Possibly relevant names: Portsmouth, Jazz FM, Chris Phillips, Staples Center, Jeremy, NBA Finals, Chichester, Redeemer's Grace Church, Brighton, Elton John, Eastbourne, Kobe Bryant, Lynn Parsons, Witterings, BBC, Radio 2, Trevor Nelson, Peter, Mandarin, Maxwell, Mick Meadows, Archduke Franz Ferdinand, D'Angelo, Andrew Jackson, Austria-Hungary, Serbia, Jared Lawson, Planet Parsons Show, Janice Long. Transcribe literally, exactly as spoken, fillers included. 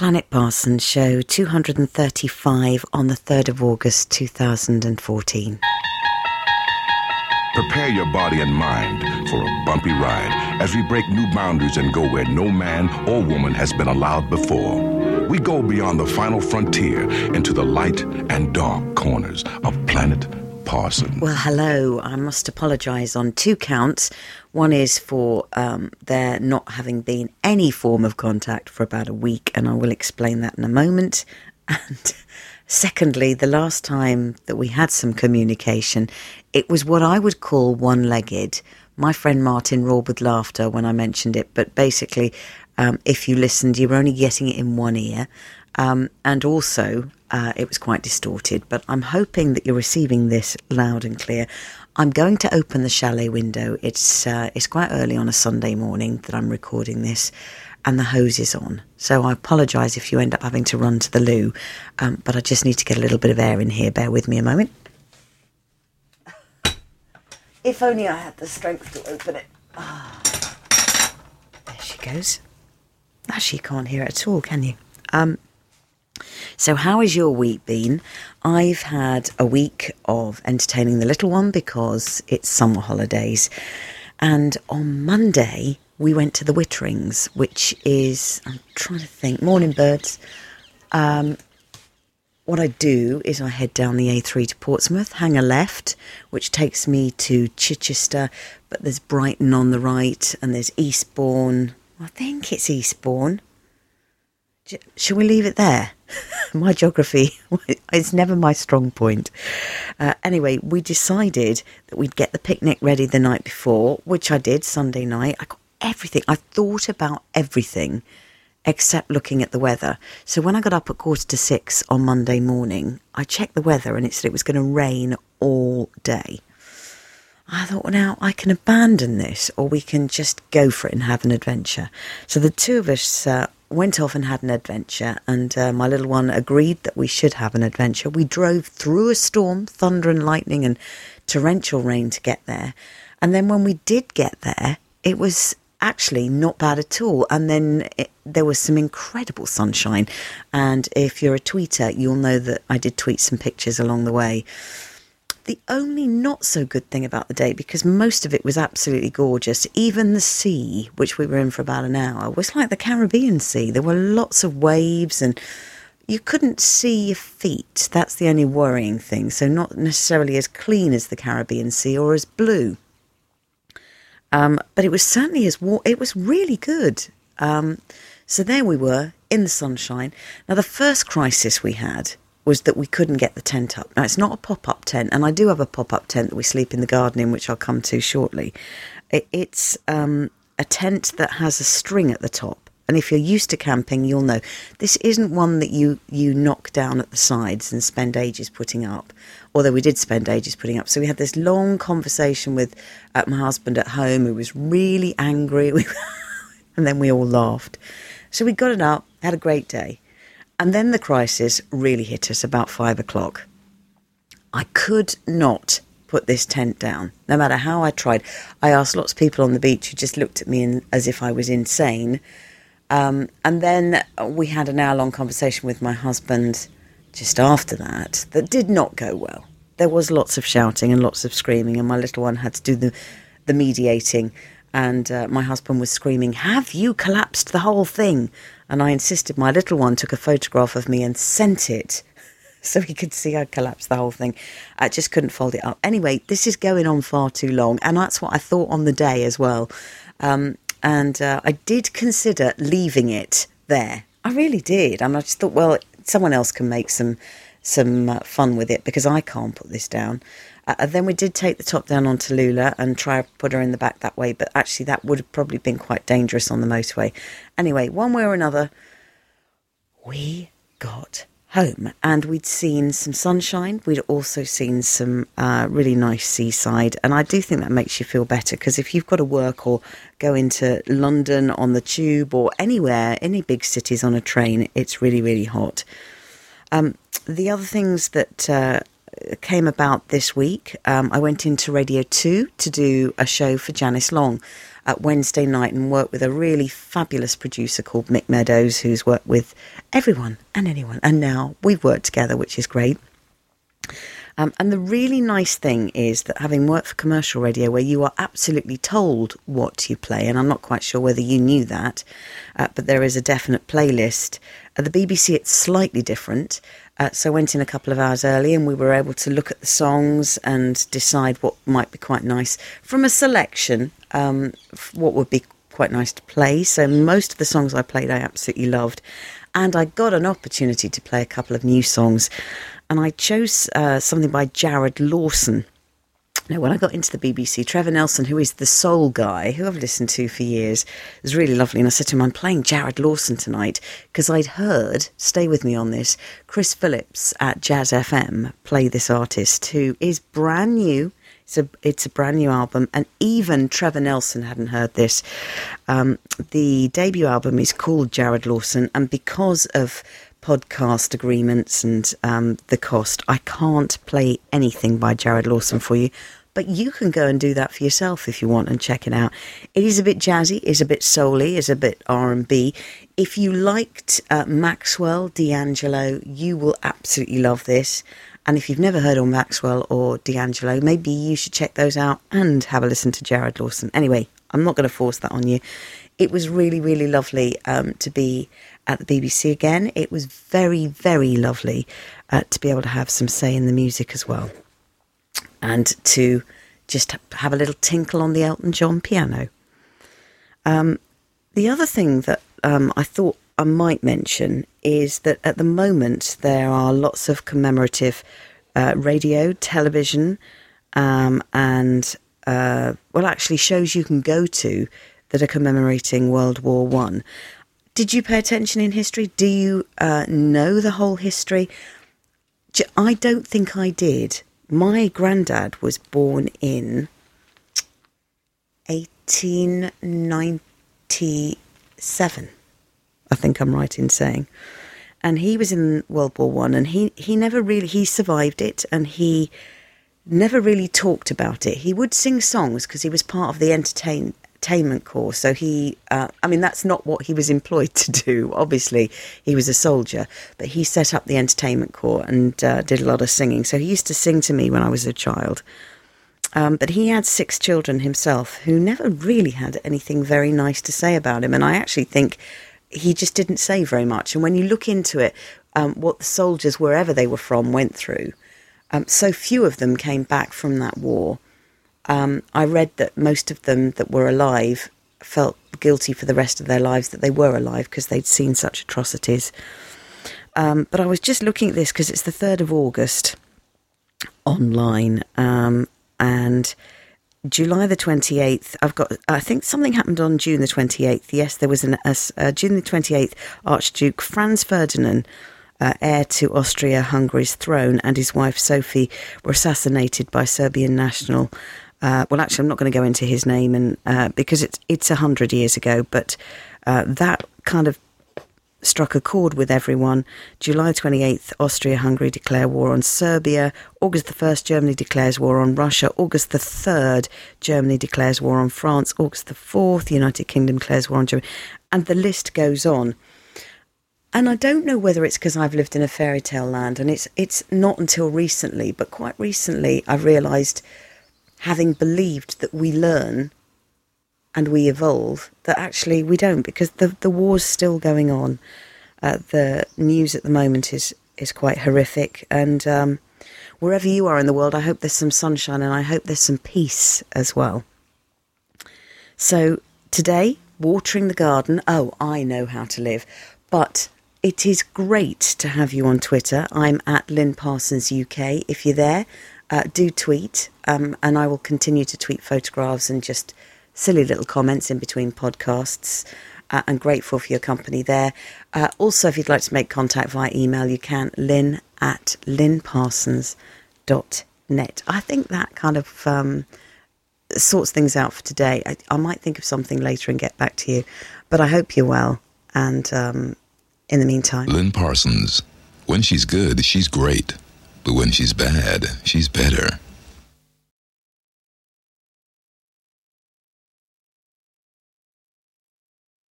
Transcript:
Planet Parsons Show two hundred thirty-five on the third of August two thousand fourteen. Prepare your body and mind for a bumpy ride as we break new boundaries and go where no man or woman has been allowed before. We go beyond the final frontier into the light and dark corners of Planet Parsons. Well, hello. I must apologise on two counts. One is for um, there not having been any form of contact for about a week, and I will explain that in a moment. And secondly, the last time that we had some communication, it was what I would call one-legged. My friend Martin roared with laughter when I mentioned it, but basically, um, if you listened, you were only getting it in one ear. Um, and also, uh, it was quite distorted. But I'm hoping that you're receiving this loud and clear. I'm going to open the chalet window. It's uh, it's quite early on a Sunday morning that I'm recording this, and the hose is on. So I apologise if you end up having to run to the loo. Um, but I just need to get a little bit of air in here. Bear with me a moment. If only I had the strength to open it. Oh. There she goes. Actually, you can't hear it at all, can you? Um, so how has your week been? I've had a week of entertaining the little one because it's summer holidays. And on Monday, we went to the Witterings, which is, I'm trying to think, morning birds. Um... What I do is I head down the A three to Portsmouth, hang a left, which takes me to Chichester, but there's Brighton on the right and there's Eastbourne. I think it's Eastbourne. Shall we leave it there? My geography is never my strong point. Uh, anyway, we decided that we'd get the picnic ready the night before, which I did Sunday night. I got everything. I thought about everything except looking at the weather. So when I got up at quarter to six on Monday morning, I checked the weather and it said it was going to rain all day. I thought, well, now I can abandon this or we can just go for it and have an adventure. So the two of us uh, went off and had an adventure, and uh, my little one agreed that we should have an adventure. We drove through a storm, thunder and lightning and torrential rain to get there. And then when we did get there, it was actually not bad at all. And then it, there was some incredible sunshine. And if you're a tweeter, you'll know that I did tweet some pictures along the way. The only not so good thing about the day, because most of it was absolutely gorgeous, even the sea, which we were in for about an hour, was like the Caribbean Sea. There were lots of waves and you couldn't see your feet. That's the only worrying thing. So not necessarily as clean as the Caribbean Sea or as blue. Um, but it was certainly as warm. It was really good. Um, so there we were in the sunshine. Now, the first crisis we had was that we couldn't get the tent up. Now, it's not a pop-up tent, and I do have a pop-up tent that we sleep in the garden in, which I'll come to shortly. It, it's um, a tent that has a string at the top. And if you're used to camping, you'll know this isn't one that you, you knock down at the sides and spend ages putting up. Although we did spend ages putting up. So we had this long conversation with uh, my husband at home, who was really angry. We, and then we all laughed. So we got it up, had a great day. And then the crisis really hit us about five o'clock. I could not put this tent down, no matter how I tried. I asked lots of people on the beach who just looked at me in, as if I was insane. Um, and then we had an hour-long conversation with my husband just after that that did not go well. There was lots of shouting and lots of screaming, and my little one had to do the, the mediating. And uh, my husband was screaming, "Have you collapsed the whole thing?" And I insisted my little one took a photograph of me and sent it so he could see I collapsed the whole thing. I just couldn't fold it up. Anyway, this is going on far too long, and that's what I thought on the day as well. Um And uh, I did consider leaving it there. I really did. I mean, I just thought, well, someone else can make some some uh, fun with it because I can't put this down. Uh, and then we did take the top down onto Lula and try to put her in the back that way. But actually, that would have probably been quite dangerous on the motorway. Anyway, one way or another, we got home and we'd seen some sunshine. We'd also seen some uh, really nice seaside, and I do think that makes you feel better, because if you've got to work or go into London on the tube or anywhere, any big cities on a train, it's really, really hot. Um, the other things that uh, came about this week, um, I went into Radio two to do a show for Janice Long. at Wednesday night and worked with a really fabulous producer called Mick Meadows, who's worked with everyone and anyone. And now we've worked together, which is great. Um, and the really nice thing is that having worked for commercial radio, where you are absolutely told what you play, and I'm not quite sure whether you knew that, uh, but there is a definite playlist. At the B B C, it's slightly different. Uh, so I went in a couple of hours early and we were able to look at the songs and decide what might be quite nice from a selection, um, what would be quite nice to play. So most of the songs I played, I absolutely loved. And I got an opportunity to play a couple of new songs. And I chose uh, something by Jared Lawson. Now, when I got into the B B C, Trevor Nelson, who is the soul guy, who I've listened to for years, is really lovely. And I said to him, I'm playing Jared Lawson tonight, because I'd heard, stay with me on this, Chris Phillips at Jazz F M play this artist who is brand new. It's a, it's a brand new album, and even Trevor Nelson hadn't heard this. Um, the debut album is called Jared Lawson, and because of podcast agreements and um, the cost, I can't play anything by Jared Lawson for you. But you can go and do that for yourself if you want and check it out. It is a bit jazzy, is a bit soul-y, is a bit R and B. If you liked uh, Maxwell, D'Angelo, you will absolutely love this. And if you've never heard of Maxwell or D'Angelo, maybe you should check those out and have a listen to Jared Lawson. Anyway, I'm not going to force that on you. It was really, really lovely um, to be at the B B C again. It was very, very lovely uh, to be able to have some say in the music as well, and to just have a little tinkle on the Elton John piano. Um, the other thing that um, I thought I might mention is that at the moment there are lots of commemorative uh, radio, television, um, and uh, well, actually shows you can go to that are commemorating World War One. Did you pay attention in history? Do you uh, know the whole history? I don't think I did. My granddad was born in eighteen ninety-seven. I think I'm right in saying. And he was in World War One, and he, he never really, he survived it, and he never really talked about it. He would sing songs because he was part of the entertain, entertainment corps. So he, uh, I mean, that's not what he was employed to do. Obviously, he was a soldier, but he set up the entertainment corps and uh, did a lot of singing. So he used to sing to me when I was a child. Um, but he had six children himself who never really had anything very nice to say about him. And I actually think he just didn't say very much. And when you look into it, um, what the soldiers, wherever they were from, went through, um, so few of them came back from that war. Um, I read that most of them that were alive felt guilty for the rest of their lives that they were alive because they'd seen such atrocities. Um, but I was just looking at this because it's the third of August online, um, and July the twenty-eighth, I've got, I think something happened on June the twenty-eighth. Yes, there was an uh, uh, June the twenty-eighth, Archduke Franz Ferdinand, uh, heir to Austria-Hungary's throne, and his wife Sophie were assassinated by Serbian national. Uh, well, actually, I'm not going to go into his name, and uh, because it's it's a hundred years ago, but uh, that kind of struck a chord with everyone. July twenty-eighth, Austria-Hungary declare war on Serbia. August the first, Germany declares war on Russia. August the third, Germany declares war on France. August the fourth, United Kingdom declares war on Germany. And the list goes on. And I don't know whether it's because I've lived in a fairy tale land, and it's it's not until recently, but quite recently I've realised, having believed that we learn and we evolve, that actually we don't, because the, the war's still going on. Uh, the news at the moment is, is quite horrific. And um, wherever you are in the world, I hope there's some sunshine, and I hope there's some peace as well. So today, watering the garden. Oh, I know how to live. But it is great to have you on Twitter. I'm at Lynn Parsons U K. If you're there, uh, do tweet. Um, and I will continue to tweet photographs and just silly little comments in between podcasts, uh, and grateful for your company there. Uh, also, if you'd like to make contact via email, you can, lynn at lynn parsons dot net. I think that kind of um, sorts things out for today. I, I might think of something later and get back to you, but I hope you're well. And um, in the meantime... Lynn Parsons. When she's good, she's great. But when she's bad, she's better.